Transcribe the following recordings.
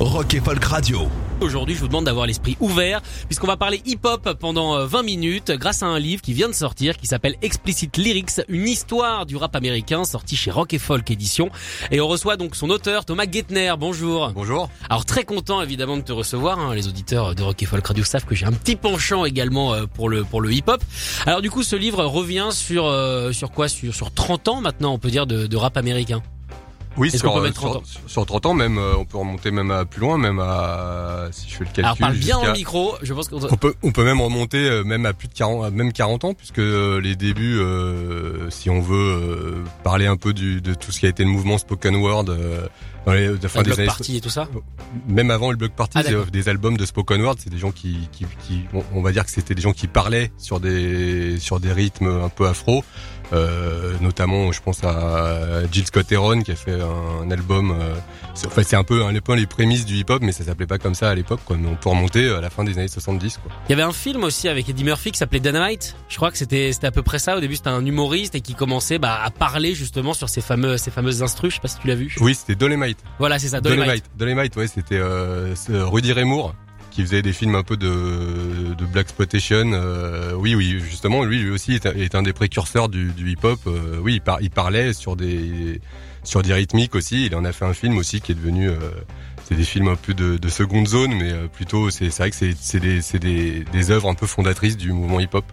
Rock et Folk Radio. Aujourd'hui, je vous demande d'avoir l'esprit ouvert puisqu'on va parler hip-hop pendant 20 minutes grâce à un livre qui vient de sortir qui s'appelle Explicit Lyrics, une histoire du rap américain, sorti chez Rock et Folk Édition. Et on reçoit donc son auteur, Thomas Getner. Bonjour. Bonjour. Alors très content évidemment de te recevoir, hein. Les auditeurs de Rock et Folk Radio savent que j'ai un petit penchant également pour le hip-hop. Alors du coup, ce livre revient sur 30 ans maintenant, on peut dire, de rap américain. Oui, sur 30 ans même, on peut remonter même à plus loin, même à, si je fais le calcul. Alors parle bien dans le micro, je pense qu'on on peut même remonter même à plus de 40 ans, puisque les débuts, si on veut parler un peu de tout ce qui a été le mouvement Spoken Word, dans les, enfin, des années, block party et tout ça. Même avant le block party, des albums de Spoken Word, c'est des gens qui on va dire que c'était des gens qui parlaient sur des rythmes un peu afro. Notamment, je pense à Gil Scott-Heron qui a fait un album. C'est un peu les prémices du hip-hop, mais ça s'appelait pas comme ça à l'époque, quoi. Mais on peut remonter à la fin des années 70, quoi. Il y avait un film aussi avec Eddie Murphy qui s'appelait Dolemite. Je crois que c'était à peu près ça. Au début, c'était un humoriste et qui commençait à parler justement sur ces fameuses instrus. Je sais pas si tu l'as vu. Oui, c'était Dolemite. Voilà, c'est ça. Dolemite, ouais, c'était Rudy Raymour, qui faisait des films un peu de Black Spotation. Oui, justement, lui aussi est un des précurseurs du hip-hop. Il parlait sur des rythmiques aussi. Il en a fait un film aussi qui est devenu... c'est des films un peu de seconde zone, mais plutôt, c'est vrai que c'est des œuvres un peu fondatrices du mouvement hip-hop.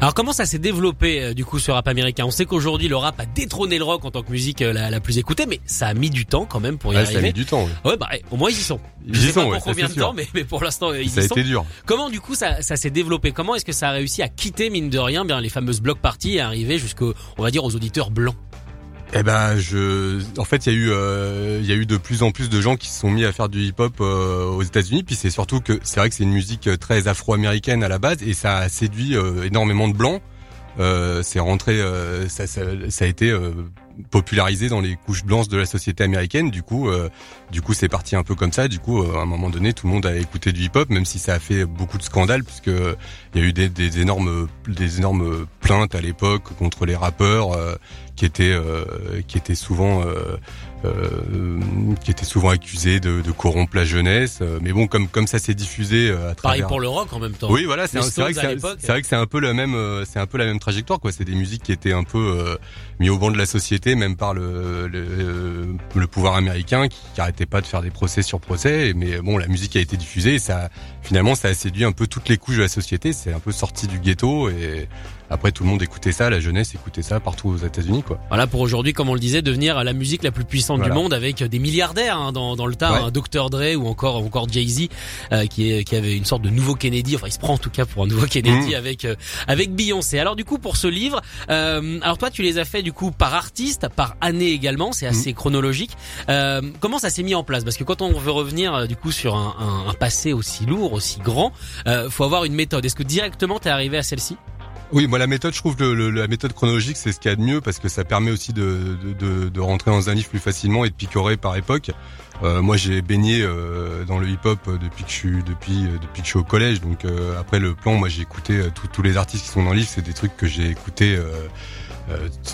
Alors comment ça s'est développé du coup ce rap américain ? On sait qu'aujourd'hui le rap a détrôné le rock en tant que musique la plus écoutée, mais ça a mis du temps quand même pour y arriver. Ça a mis du temps. Oui. Ouais, au moins ils y sont. Je sais pas pour combien de temps, mais pour l'instant ils y sont. Ça a été dur. Comment du coup ça s'est développé ? Comment est-ce que ça a réussi à quitter mine de rien les fameuses block parties et arriver jusqu'au, on va dire, aux auditeurs blancs ? En fait, il y a eu de plus en plus de gens qui se sont mis à faire du hip-hop aux États-Unis. Puis c'est surtout que c'est vrai que c'est une musique très afro-américaine à la base, et ça a séduit énormément de blancs. C'est rentré, ça a été popularisé dans les couches blanches de la société américaine. Du coup, c'est parti un peu comme ça. Du coup, à un moment donné, tout le monde a écouté du hip-hop, même si ça a fait beaucoup de scandales, puisque il y a eu des énormes plaintes à l'époque contre les rappeurs qui étaient souvent accusés de corrompre la jeunesse. Mais bon, comme ça s'est diffusé à travers. Pareil pour le rock en même temps. Oui, voilà, c'est vrai que c'est un peu la même trajectoire, quoi. C'est des musiques qui étaient un peu mis au banc de la société, même par le pouvoir américain qui arrêtait pas de faire des procès sur procès. Mais bon, la musique a été diffusée et ça a séduit un peu toutes les couches de la société. C'est un peu sorti du ghetto et après tout le monde écoutait ça, la jeunesse écoutait ça partout aux États-Unis, quoi. Voilà pour aujourd'hui, comme on le disait, devenir la musique la plus puissante du monde avec des milliardaires dans le tas, ouais. Dr. Dre ou encore Jay-Z qui avait une sorte de nouveau Kennedy. Enfin, il se prend en tout cas pour un nouveau Kennedy avec Beyoncé. Alors du coup pour ce livre, alors toi tu les as fait du coup par artiste, par année également, c'est assez chronologique. Comment ça s'est mis en place ? Parce que quand on veut revenir du coup sur un passé aussi lourd, aussi grand, faut avoir une méthode. Est-ce que directement t'es arrivé à celle-ci ? Oui, moi la méthode, je trouve la méthode chronologique, c'est ce qu'il y a de mieux parce que ça permet aussi de rentrer dans un livre plus facilement et de picorer par époque. Moi, j'ai baigné dans le hip-hop depuis que je suis au collège. Donc après le plan, moi j'ai écouté tous les artistes qui sont dans le livre, c'est des trucs que j'ai écoutés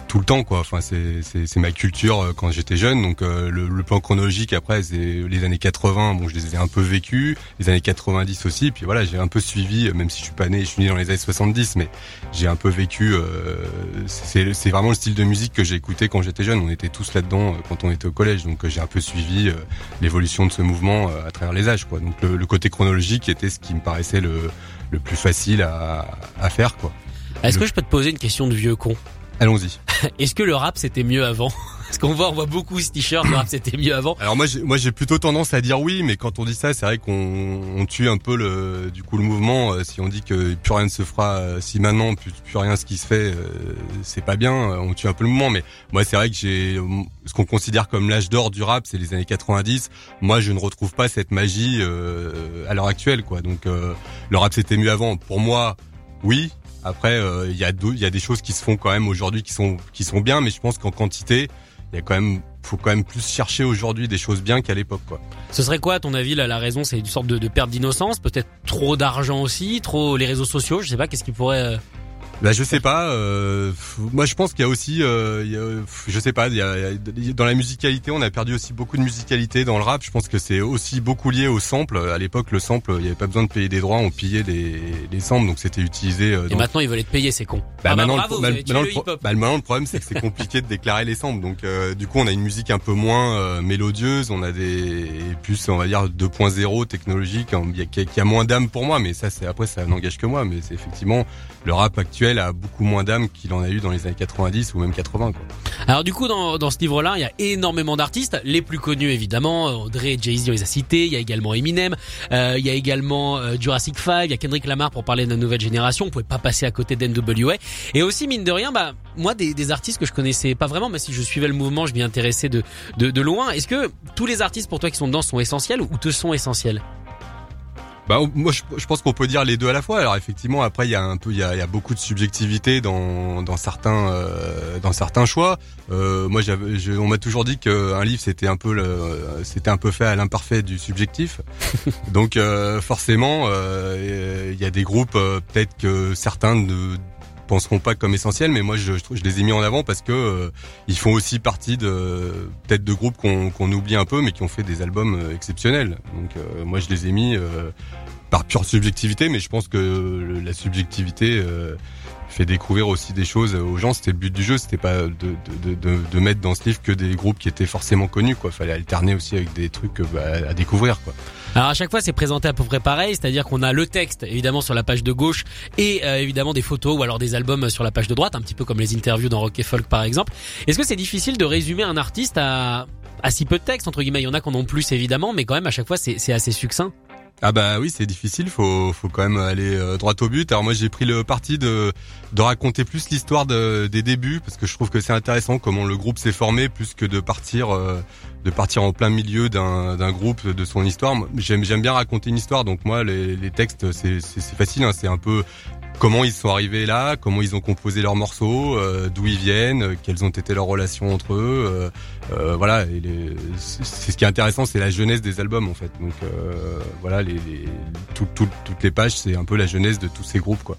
tout le temps, quoi. Enfin, c'est ma culture quand j'étais jeune. Donc le plan chronologique après, c'est les années 80. Bon, je les ai un peu vécus, les années 90 aussi. Puis voilà, j'ai un peu suivi, même si je suis pas né, je suis né dans les années 70, mais j'ai un peu vécu. C'est vraiment le style de musique que j'ai écouté quand j'étais jeune. On était tous là-dedans quand on était au collège. Donc j'ai un peu suivi l'évolution de ce mouvement à travers les âges, quoi. Donc le côté chronologique était ce qui me paraissait le plus facile à faire, quoi. Est-ce que je peux te poser une question de vieux con ? Allons-y. Est-ce que le rap c'était mieux avant ? Parce qu'on voit beaucoup ce t-shirt, c'était mieux avant. Alors moi j'ai plutôt tendance à dire oui, mais quand on dit ça, c'est vrai qu'on tue un peu le mouvement. Si on dit que plus rien ne se fera, si maintenant plus rien ce qui se fait, c'est pas bien, on tue un peu le mouvement. Mais moi c'est vrai que j'ai ce qu'on considère comme l'âge d'or du rap, c'est les années 90. Moi je ne retrouve pas cette magie à l'heure actuelle, quoi. Donc le rap c'était mieux avant. Pour moi, oui. Après, il y a des choses qui se font quand même aujourd'hui qui sont bien, mais je pense qu'en quantité, il faut quand même plus chercher aujourd'hui des choses bien qu'à l'époque, quoi. Ce serait quoi, à ton avis, là, la raison? C'est une sorte de perte d'innocence, peut-être trop d'argent aussi, trop les réseaux sociaux, je sais pas, qu'est-ce qui pourrait... je sais pas. Moi, je pense qu'il y a aussi, je sais pas. Dans la musicalité, on a perdu aussi beaucoup de musicalité dans le rap. Je pense que c'est aussi beaucoup lié au sample. À l'époque, le sample, il y avait pas besoin de payer des droits, on pillait les samples, donc c'était utilisé. Et maintenant, ils veulent être payés, c'est con. Maintenant, le problème, c'est que c'est compliqué de déclarer les samples. Donc, du coup, on a une musique un peu moins mélodieuse. On a des plus, on va dire 2.0 technologique, qui a moins d'âme pour moi. Mais ça, après, ça n'engage que moi. Mais c'est effectivement le rap actuel a beaucoup moins d'âme qu'il en a eu dans les années 90 ou même 80, quoi. Alors du coup dans ce livre-là, il y a énormément d'artistes, les plus connus évidemment, Audrey et Jay-Z, on les a cités, il y a également Eminem, il y a également Jurassic 5, il y a Kendrick Lamar pour parler de la nouvelle génération, on pouvait pas passer à côté d'N.W.A. Et aussi mine de rien, moi des artistes que je connaissais pas vraiment, mais si je suivais le mouvement, je m'y intéressais de loin. Est-ce que tous les artistes pour toi qui sont dedans sont essentiels ou te sont essentiels? Moi je pense qu'on peut dire les deux à la fois. Alors effectivement après il y a beaucoup de subjectivité dans certains choix. Moi on m'a toujours dit qu'un livre c'était un peu fait à l'imparfait du subjectif. Donc forcément il y a des groupes peut-être que certains ne penseront pas comme essentiels, mais moi je les ai mis en avant parce que ils font aussi partie de peut-être de groupes qu'on oublie un peu mais qui ont fait des albums exceptionnels. Donc moi je les ai mis par pure subjectivité, mais je pense que la subjectivité fait découvrir aussi des choses aux gens. C'était le but du jeu, c'était pas de mettre dans ce livre que des groupes qui étaient forcément connus, quoi. Fallait alterner aussi avec des trucs à découvrir, quoi. Alors à chaque fois c'est présenté à peu près pareil, c'est-à-dire qu'on a le texte évidemment sur la page de gauche et évidemment des photos ou alors des albums sur la page de droite, un petit peu comme les interviews dans Rock et Folk par exemple. Est-ce que c'est difficile de résumer un artiste à si peu de texte, entre guillemets? Il y en a qu'on en plus évidemment, mais quand même à chaque fois c'est assez succinct. Ah bah oui, c'est difficile, faut quand même aller droit au but. Alors moi j'ai pris le parti de raconter plus l'histoire des débuts, parce que je trouve que c'est intéressant comment le groupe s'est formé, plus que de partir en plein milieu d'un groupe, de son histoire. J'aime bien raconter une histoire, donc moi les textes c'est facile, hein, c'est un peu comment ils sont arrivés là, comment ils ont composé leurs morceaux, d'où ils viennent, quelles ont été leurs relations entre eux, voilà. Et c'est ce qui est intéressant, c'est la jeunesse des albums en fait. Donc voilà, toutes les pages, c'est un peu la jeunesse de tous ces groupes, quoi.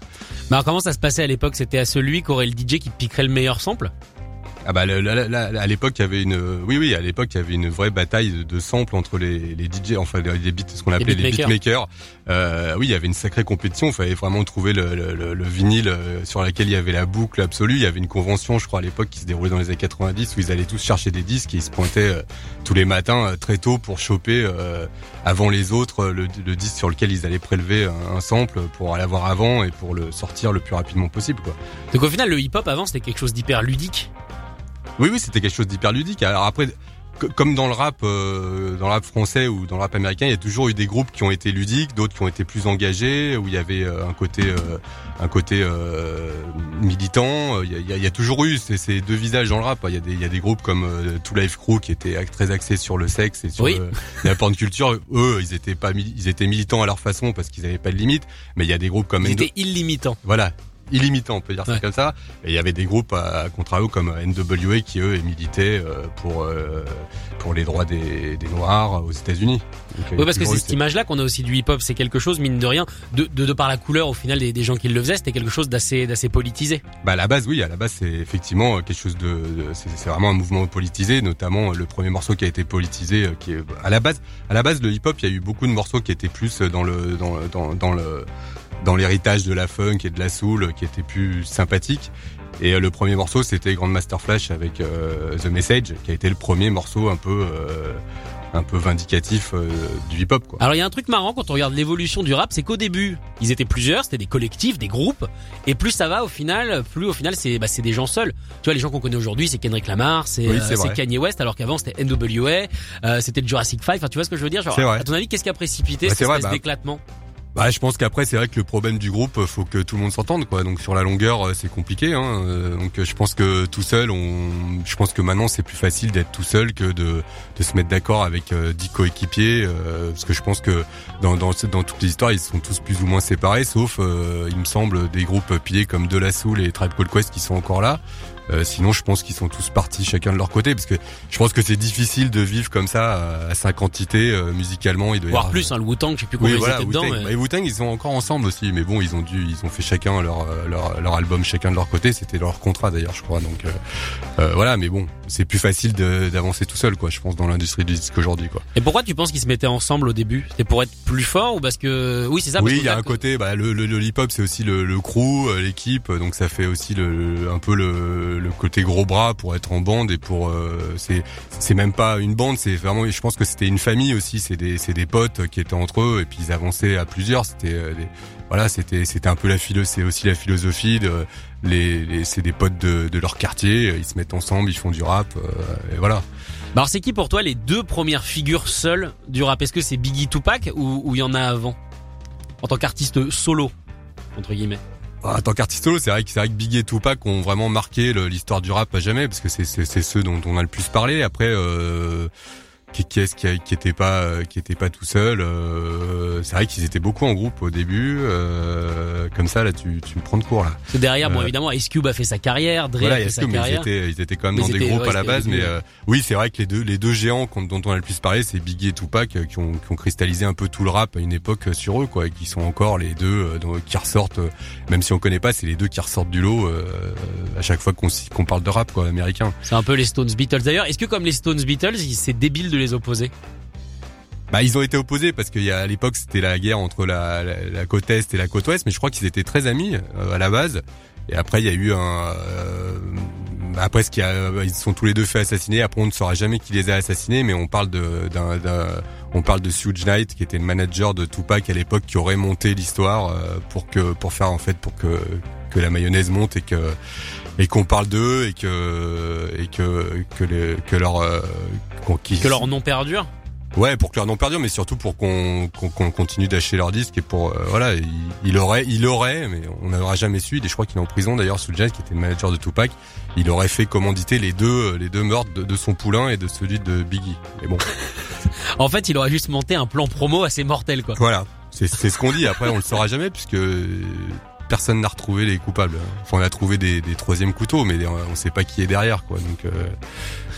Alors comment ça se passait à l'époque? C'était à celui qu'aurait le DJ qui piquerait le meilleur sample? Ah bah à l'époque il y avait une vraie bataille de samples entre les DJ, enfin les beats, ce qu'on appelait les beatmakers. Oui, il y avait une sacrée compétition, il fallait vraiment trouver le vinyle sur lequel il y avait la boucle absolue. Il y avait une convention, je crois, à l'époque qui se déroulait dans les années 90 où ils allaient tous chercher des disques et ils se pointaient tous les matins très tôt pour choper avant les autres le disque sur lequel ils allaient prélever un sample pour l'avoir avant et pour le sortir le plus rapidement possible, quoi. Donc au final le hip-hop avant c'était quelque chose d'hyper ludique. Oui, c'était quelque chose d'hyper ludique. Alors après, comme dans le rap français ou dans le rap américain, il y a toujours eu des groupes qui ont été ludiques, d'autres qui ont été plus engagés, où il y avait un côté militant. Il y a toujours eu ces deux visages dans le rap. Il y a des groupes comme Two Live Crew qui étaient très axés sur le sexe et sur la porn culture. Eux, ils étaient militants à leur façon parce qu'ils n'avaient pas de limite. Mais il y a des groupes comme ils étaient illimitants. Voilà. Illimitant, on peut dire ça comme ça. Et il y avait des groupes à contrario comme N.W.A. qui eux militaient pour les droits des Noirs aux États-Unis. Oui, parce que c'est cette image-là qu'on a aussi du hip-hop, c'est quelque chose mine de rien de par la couleur au final des gens qui le faisaient, c'était quelque chose d'assez politisé. Bah à la base c'est effectivement quelque chose c'est vraiment un mouvement politisé, notamment le premier morceau qui a été politisé qui est à la base le hip-hop, il y a eu beaucoup de morceaux qui étaient plus dans l'héritage de la funk et de la soul qui était plus sympathique. Et le premier morceau c'était Grand Master Flash avec The Message qui a été le premier morceau un peu un peu vindicatif du hip-hop, quoi. Alors il y a un truc marrant quand on regarde l'évolution du rap, c'est qu'au début ils étaient plusieurs, c'était des collectifs, des groupes, et plus ça va au final c'est des gens seuls. Tu vois, les gens qu'on connaît aujourd'hui, c'est Kendrick Lamar, c'est Kanye West, alors qu'avant c'était N.W.A, c'était le Jurassic 5. Enfin, tu vois ce que je veux dire, genre, à ton avis, qu'est-ce qui a précipité cette espèce d'éclatement? Bah, je pense qu'après, c'est vrai que le problème du groupe, faut que tout le monde s'entende, quoi. Donc sur la longueur, c'est compliqué, hein. Donc je pense que tout seul, je pense que maintenant c'est plus facile d'être tout seul que de se mettre d'accord avec 10 coéquipiers, parce que je pense que dans toutes les histoires, ils sont tous plus ou moins séparés, sauf il me semble des groupes piliers comme De La Soul et Tribe Called Quest qui sont encore là. Sinon, je pense qu'ils sont tous partis chacun de leur côté, parce que je pense que c'est difficile de vivre comme ça à 50 entités musicalement. Voire plus, hein, le Wu Tang, je sais plus combien ils étaient dedans. Mais Wu Tang, ils sont encore ensemble aussi, mais bon, ils ont fait chacun leur album chacun de leur côté. C'était leur contrat d'ailleurs, je crois. Donc voilà, mais bon, c'est plus facile d'avancer tout seul, quoi. Je pense dans l'industrie du disque aujourd'hui, quoi. Et pourquoi tu penses qu'ils se mettaient ensemble au début? C'était pour être plus fort ou parce que c'est ça. Oui, il y a un côté, le hip hop, c'est aussi le crew, l'équipe, donc ça fait aussi un peu le côté gros bras pour être en bande et pour c'est même pas une bande, c'est vraiment, je pense que c'était une famille aussi, c'est des potes qui étaient entre eux et puis ils avançaient à plusieurs, c'était un peu c'est aussi la philosophie de c'est des potes de leur quartier, ils se mettent ensemble, ils font du rap et voilà. Bah alors c'est qui pour toi les deux premières figures seules du rap? Est-ce que c'est Biggie, Tupac ou il y en a avant en tant qu'artiste solo entre guillemets? En tant qu'artiste solo, c'est vrai que Biggie et Tupac ont vraiment marqué l'histoire du rap à jamais, parce que c'est ceux dont on a le plus parlé. Après, qui était pas tout seul. C'est vrai qu'ils étaient beaucoup en groupe au début. Comme ça, là, tu me prends de court là. C'est derrière, bon, évidemment, Ice Cube a fait sa carrière, Dre a fait sa carrière. Ils étaient quand même dans des groupes à la base, mais oui, c'est vrai que les deux géants dont on a le plus parlé, c'est Biggie et Tupac, qui ont cristallisé un peu tout le rap à une époque sur eux, quoi, et qui sont encore les deux qui ressortent, même si on connaît pas, c'est les deux qui ressortent du lot à chaque fois qu'on parle de rap, quoi, américain. C'est un peu les Stones Beatles d'ailleurs. Est-ce que comme les Stones Beatles, c'est débile de les opposer? Bah, ils ont été opposés parce qu'il y a, à l'époque, c'était la guerre entre la côte Est et la côte Ouest, mais je crois qu'ils étaient très amis, à la base. Et après, il y a eu ils sont tous les deux fait assassiner. Après, on ne saura jamais qui les a assassinés, mais on parle de Suge Knight, qui était le manager de Tupac à l'époque, qui aurait monté l'histoire, pour que la mayonnaise monte et qu'on parle d'eux et que leur nom perdure. Ouais, pour que leur nom perdure, mais surtout pour qu'on continue d'acheter leurs disques et pour il aurait, mais on n'aura jamais su. Et je crois qu'il est en prison d'ailleurs, Suge Knight, qui était le manager de Tupac. Il aurait fait commanditer les deux meurtres de son poulain et de celui de Biggie. Mais bon. En fait, il aurait juste monté un plan promo assez mortel, quoi. Voilà, c'est ce qu'on dit. Après, on le saura jamais puisque personne n'a retrouvé les coupables. Enfin, on a trouvé des troisièmes couteaux, mais on sait pas qui est derrière, quoi.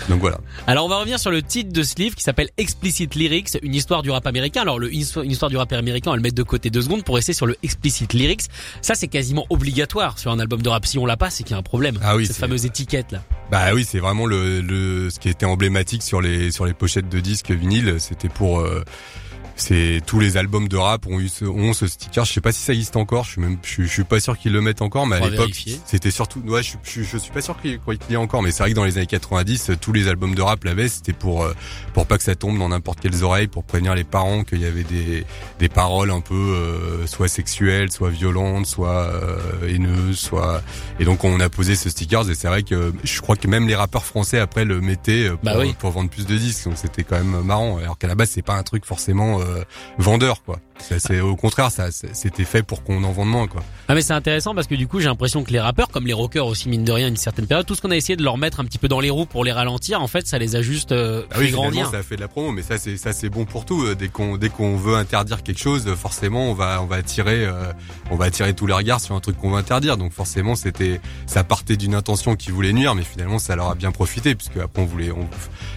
Donc voilà. Alors, on va revenir sur le titre de ce livre qui s'appelle Explicit Lyrics, une histoire du rap américain. Alors, une histoire du rap américain, on va le mettre de côté 2 secondes pour rester sur le Explicit Lyrics. Ça, c'est quasiment obligatoire sur un album de rap. Si on l'a pas, c'est qu'il y a un problème. Ah oui, cette fameuse étiquette, là. Bah oui, c'est vraiment ce qui était emblématique sur les pochettes de disques vinyle. C'était c'est tous les albums de rap ont ce sticker. Je sais pas si ça existe encore. Je suis pas sûr qu'ils le mettent encore, mais à l'époque, c'était surtout, ouais, je suis pas sûr qu'il y ait encore, mais c'est vrai que dans les années 90, tous les albums de rap l'avaient. C'était pour pas que ça tombe dans n'importe quelles oreilles, pour prévenir les parents qu'il y avait des paroles un peu, soit sexuelles, soit violentes, soit, haineuses, soit, et donc on a posé ce sticker, et c'est vrai que je crois que même les rappeurs français après le mettaient pour vendre plus de disques. Donc c'était quand même marrant. Alors qu'à la base, c'est pas un truc forcément, vendeur, quoi. Au contraire, c'était fait pour qu'on en vende moins, quoi. Ah, mais c'est intéressant parce que du coup, j'ai l'impression que les rappeurs, comme les rockers aussi, mine de rien, une certaine période, tout ce qu'on a essayé de leur mettre un petit peu dans les roues pour les ralentir, en fait, ça les a juste fait grandir. Ça a fait de la promo, mais ça c'est bon pour tout. Dès qu'on veut interdire quelque chose, forcément, on va attirer tous les regards sur un truc qu'on veut interdire. Donc forcément, ça partait d'une intention qui voulait nuire, mais finalement, ça leur a bien profité, puisque après,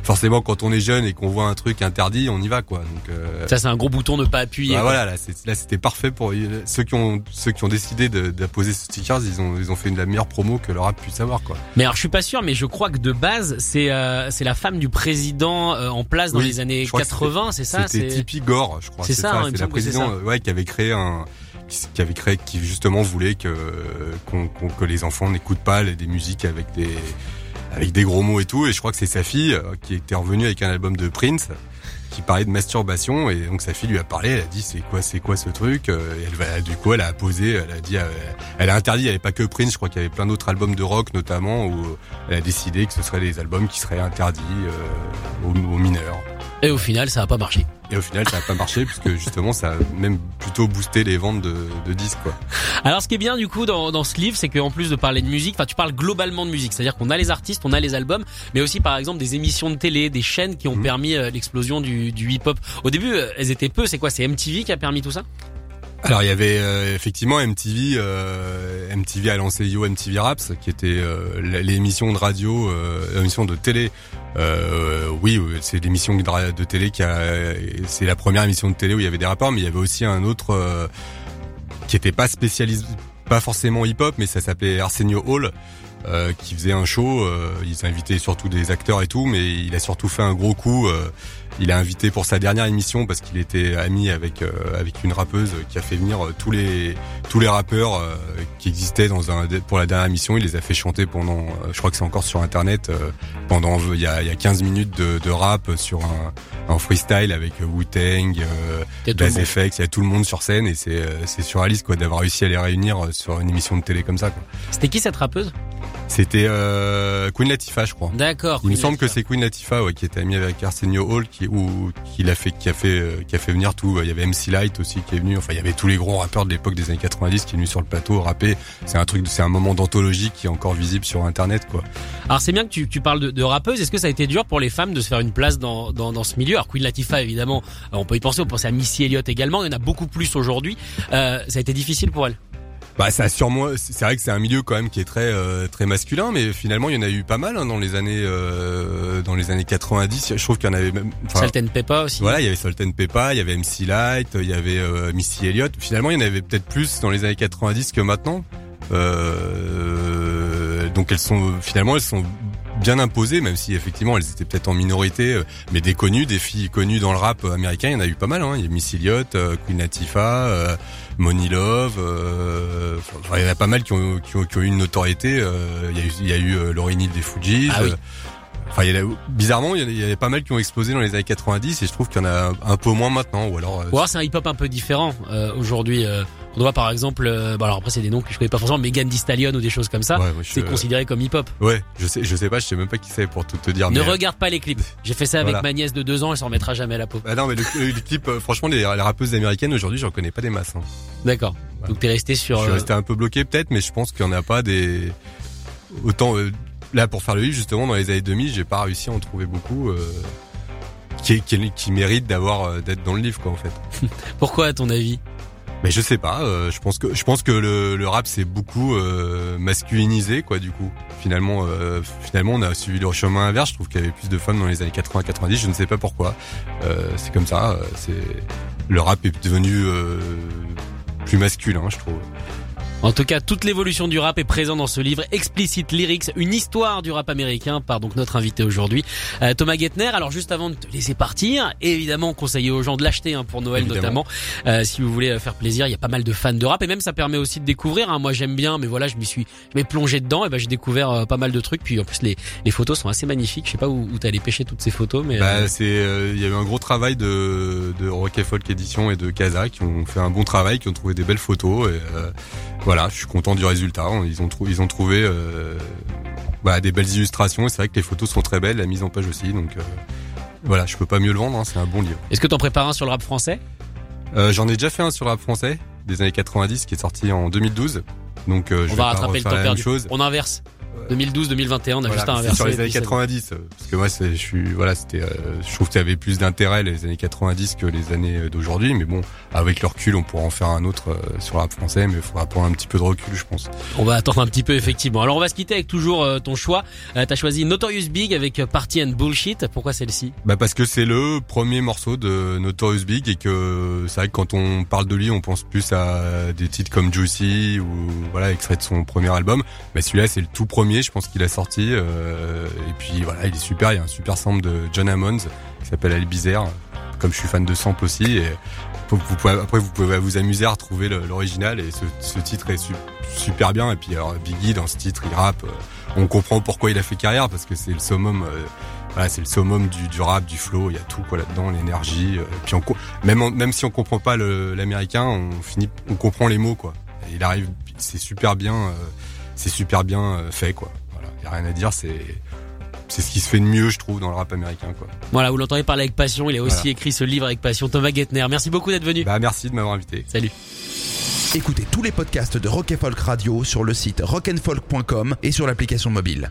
forcément, quand on est jeune et qu'on voit un truc interdit, on y va, quoi. Donc ça, c'est un gros bouton de pas appuyer. Bah voilà, là c'était parfait pour ceux qui ont décidé d'apposer ce stickers. Ils ont fait la meilleure promo que le rap puisse avoir, quoi. Mais alors je suis pas sûr, mais je crois que de base c'est la femme du président en place dans les années 80, c'est ça. C'était Tippi Gore, je crois. C'est ça. C'est la présidente, qui avait créé qui justement voulait que les enfants n'écoutent pas des musiques avec des gros mots et tout. Et je crois que c'est sa fille qui était revenue avec un album de Prince. qui parlait de masturbation, et donc sa fille lui a parlé, elle a dit c'est quoi ce truc, et elle a posé, elle a dit, elle a interdit, il n'y avait pas que Prince, je crois qu'il y avait plein d'autres albums de rock notamment, où elle a décidé que ce seraient des albums qui seraient interdits aux mineurs. Et au final, ça n'a pas marché. Puisque justement, ça a même plutôt boosté les ventes de disques, quoi. Alors, ce qui est bien, du coup, dans ce livre, c'est qu'en plus de parler de musique, enfin, tu parles globalement de musique. C'est-à-dire qu'on a les artistes, on a les albums, mais aussi, par exemple, des émissions de télé, des chaînes qui ont permis l'explosion du hip-hop. Au début, elles étaient peu. C'est quoi? C'est MTV qui a permis tout ça? Alors il y avait effectivement MTV a lancé Yo MTV Raps, qui était l'émission de radio, l'émission de télé. Oui, c'est l'émission de télé c'est la première émission de télé où il y avait des rappeurs, mais il y avait aussi un autre qui était pas spécialisé, pas forcément hip-hop, mais ça s'appelait Arsenio Hall. Qui faisait un show, ils invitaient surtout des acteurs et tout, mais il a surtout fait un gros coup, il a invité pour sa dernière émission, parce qu'il était ami avec une rappeuse qui a fait venir tous les rappeurs qui existaient pour la dernière émission, il les a fait chanter pendant, je crois que c'est encore sur internet, pendant il y a 15 minutes de rap sur un freestyle avec Wu Tang, Baz Effects, il y a tout le monde sur scène, et c'est surréaliste, quoi, d'avoir réussi à les réunir sur une émission de télé comme ça, quoi. C'était qui cette rappeuse? C'était Queen Latifah, je crois. D'accord. Il me semble que c'est Queen Latifah, ouais, qui était amie avec Arsenio Hall, qui a fait venir tout. Il y avait MC Light aussi qui est venu. Enfin, il y avait tous les gros rappeurs de l'époque des années 90 qui est venu sur le plateau rapper. C'est un moment d'anthologie qui est encore visible sur Internet, quoi. Alors c'est bien que tu parles de rappeuse. Est-ce que ça a été dur pour les femmes de se faire une place dans ce milieu? Alors Queen Latifah, évidemment, on peut y penser. On pense à Missy Elliott également. Il y en a beaucoup plus aujourd'hui. Ça a été difficile pour elles? Bah ça c'est vrai que c'est un milieu quand même qui est très masculin, mais finalement il y en a eu pas mal, hein, dans les années 90, je trouve qu'il y en avait même, enfin, Salt-N-Pepa aussi. Voilà, il y avait Salt-N-Pepa, il y avait MC Light, il y avait Missy Elliott. Finalement, il y en avait peut-être plus dans les années 90 que maintenant. Donc elles sont bien imposées, même si effectivement elles étaient peut-être en minorité, mais des filles connues dans le rap américain, il y en a eu pas mal, hein. Il y a Missy Elliott, Queen Latifah, Money Love, il y en a pas mal qui ont eu une notoriété, il y a eu Lauryn Hill des Fugees. Ah oui. Enfin, bizarrement, il y en a pas mal qui ont explosé dans les années 90, et je trouve qu'il y en a un peu moins maintenant, ou alors. Ou alors c'est un hip-hop un peu différent aujourd'hui. On voit par exemple, alors après c'est des noms que je connais pas forcément, Megan Thee Stallion ou des choses comme ça. Ouais, c'est considéré comme hip-hop. Ouais, je sais même pas qui c'est pour tout te dire. Ne regarde pas les clips. J'ai fait ça avec ma nièce de 2 ans, elle s'en remettra jamais à la peau. Ah non, mais le clip, franchement, les rappeuses américaines aujourd'hui, j'en connais pas des masses. Hein. D'accord. Voilà. Donc t'es resté sur. Je suis resté un peu bloqué peut-être, mais je pense qu'il y en a pas des autant. Là, pour faire le livre, justement, dans les années 2000, j'ai pas réussi à en trouver beaucoup qui méritent d'être dans le livre, quoi, en fait. Pourquoi, à ton avis? Mais je sais pas. Je pense que le rap c'est beaucoup masculinisé, quoi. Du coup, finalement, on a suivi le chemin inverse. Je trouve qu'il y avait plus de femmes dans les années 80-90. Je ne sais pas pourquoi. C'est comme ça. Le rap est devenu plus masculin, je trouve. En tout cas, toute l'évolution du rap est présente dans ce livre Explicit Lyrics, une histoire du rap américain, par donc notre invité aujourd'hui, Thomas Getner. Alors juste avant de te laisser partir, évidemment conseiller aux gens de l'acheter, hein, pour Noël évidemment. Notamment, si vous voulez faire plaisir, il y a pas mal de fans de rap, et même ça permet aussi de découvrir, hein. Moi j'aime bien, mais voilà, je m'ai plongé dedans, et ben j'ai découvert pas mal de trucs, puis en plus les photos sont assez magnifiques. Je sais pas où t'es allé pêcher toutes ces photos, mais c'est il y a eu un gros travail de Rock et Folk Édition et de Casa qui ont fait un bon travail, qui ont trouvé des belles photos, et voilà, je suis content du résultat. Ils ont trouvé des belles illustrations, et c'est vrai que les photos sont très belles, la mise en page aussi. Donc voilà, je peux pas mieux le vendre, hein, c'est un bon livre. Est-ce que t'en prépares un sur le rap français? J'en ai déjà fait un sur le rap français des années 90 qui est sorti en 2012. Donc on va rattraper le temps perdu. On inverse. 2012-2021, on a juste à inverser. Sur les années 90, parce que moi, je trouve qu'il y avait plus d'intérêt les années 90 que les années d'aujourd'hui, mais bon, avec le recul, on pourra en faire un autre sur le rap français, mais il faudra prendre un petit peu de recul, je pense. On va attendre un petit peu, effectivement. Alors, on va se quitter avec toujours ton choix. T'as choisi Notorious Big avec Party and Bullshit. Pourquoi celle-ci? Parce que c'est le premier morceau de Notorious Big, et que c'est vrai que quand on parle de lui, on pense plus à des titres comme Juicy ou extrait de son premier album. Mais celui-là, c'est le tout premier. Je pense qu'il a sorti, et puis voilà, il est super. Il y a un super sample de John Hammond qui s'appelle Albizer. Comme je suis fan de sample aussi, et vous pouvez vous amuser à retrouver l'original, et ce titre est super bien. Et puis alors Biggie, dans ce titre, il rappe, on comprend pourquoi il a fait carrière, parce que c'est le summum Voilà, c'est le summum du rap, du flow, il y a tout quoi là-dedans, l'énergie. Puis même si on comprend pas l'américain, on comprend les mots quoi. Et il arrive, c'est super bien fait quoi. Voilà, y a rien à dire, c'est ce qui se fait de mieux, je trouve, dans le rap américain, quoi. Voilà, vous l'entendez parler avec passion. Il a aussi écrit ce livre avec passion. Thomas Getner, merci beaucoup d'être venu. Merci de m'avoir invité. Salut. Écoutez tous les podcasts de Rock et Folk Radio sur le site rockandfolk.com et sur l'application mobile.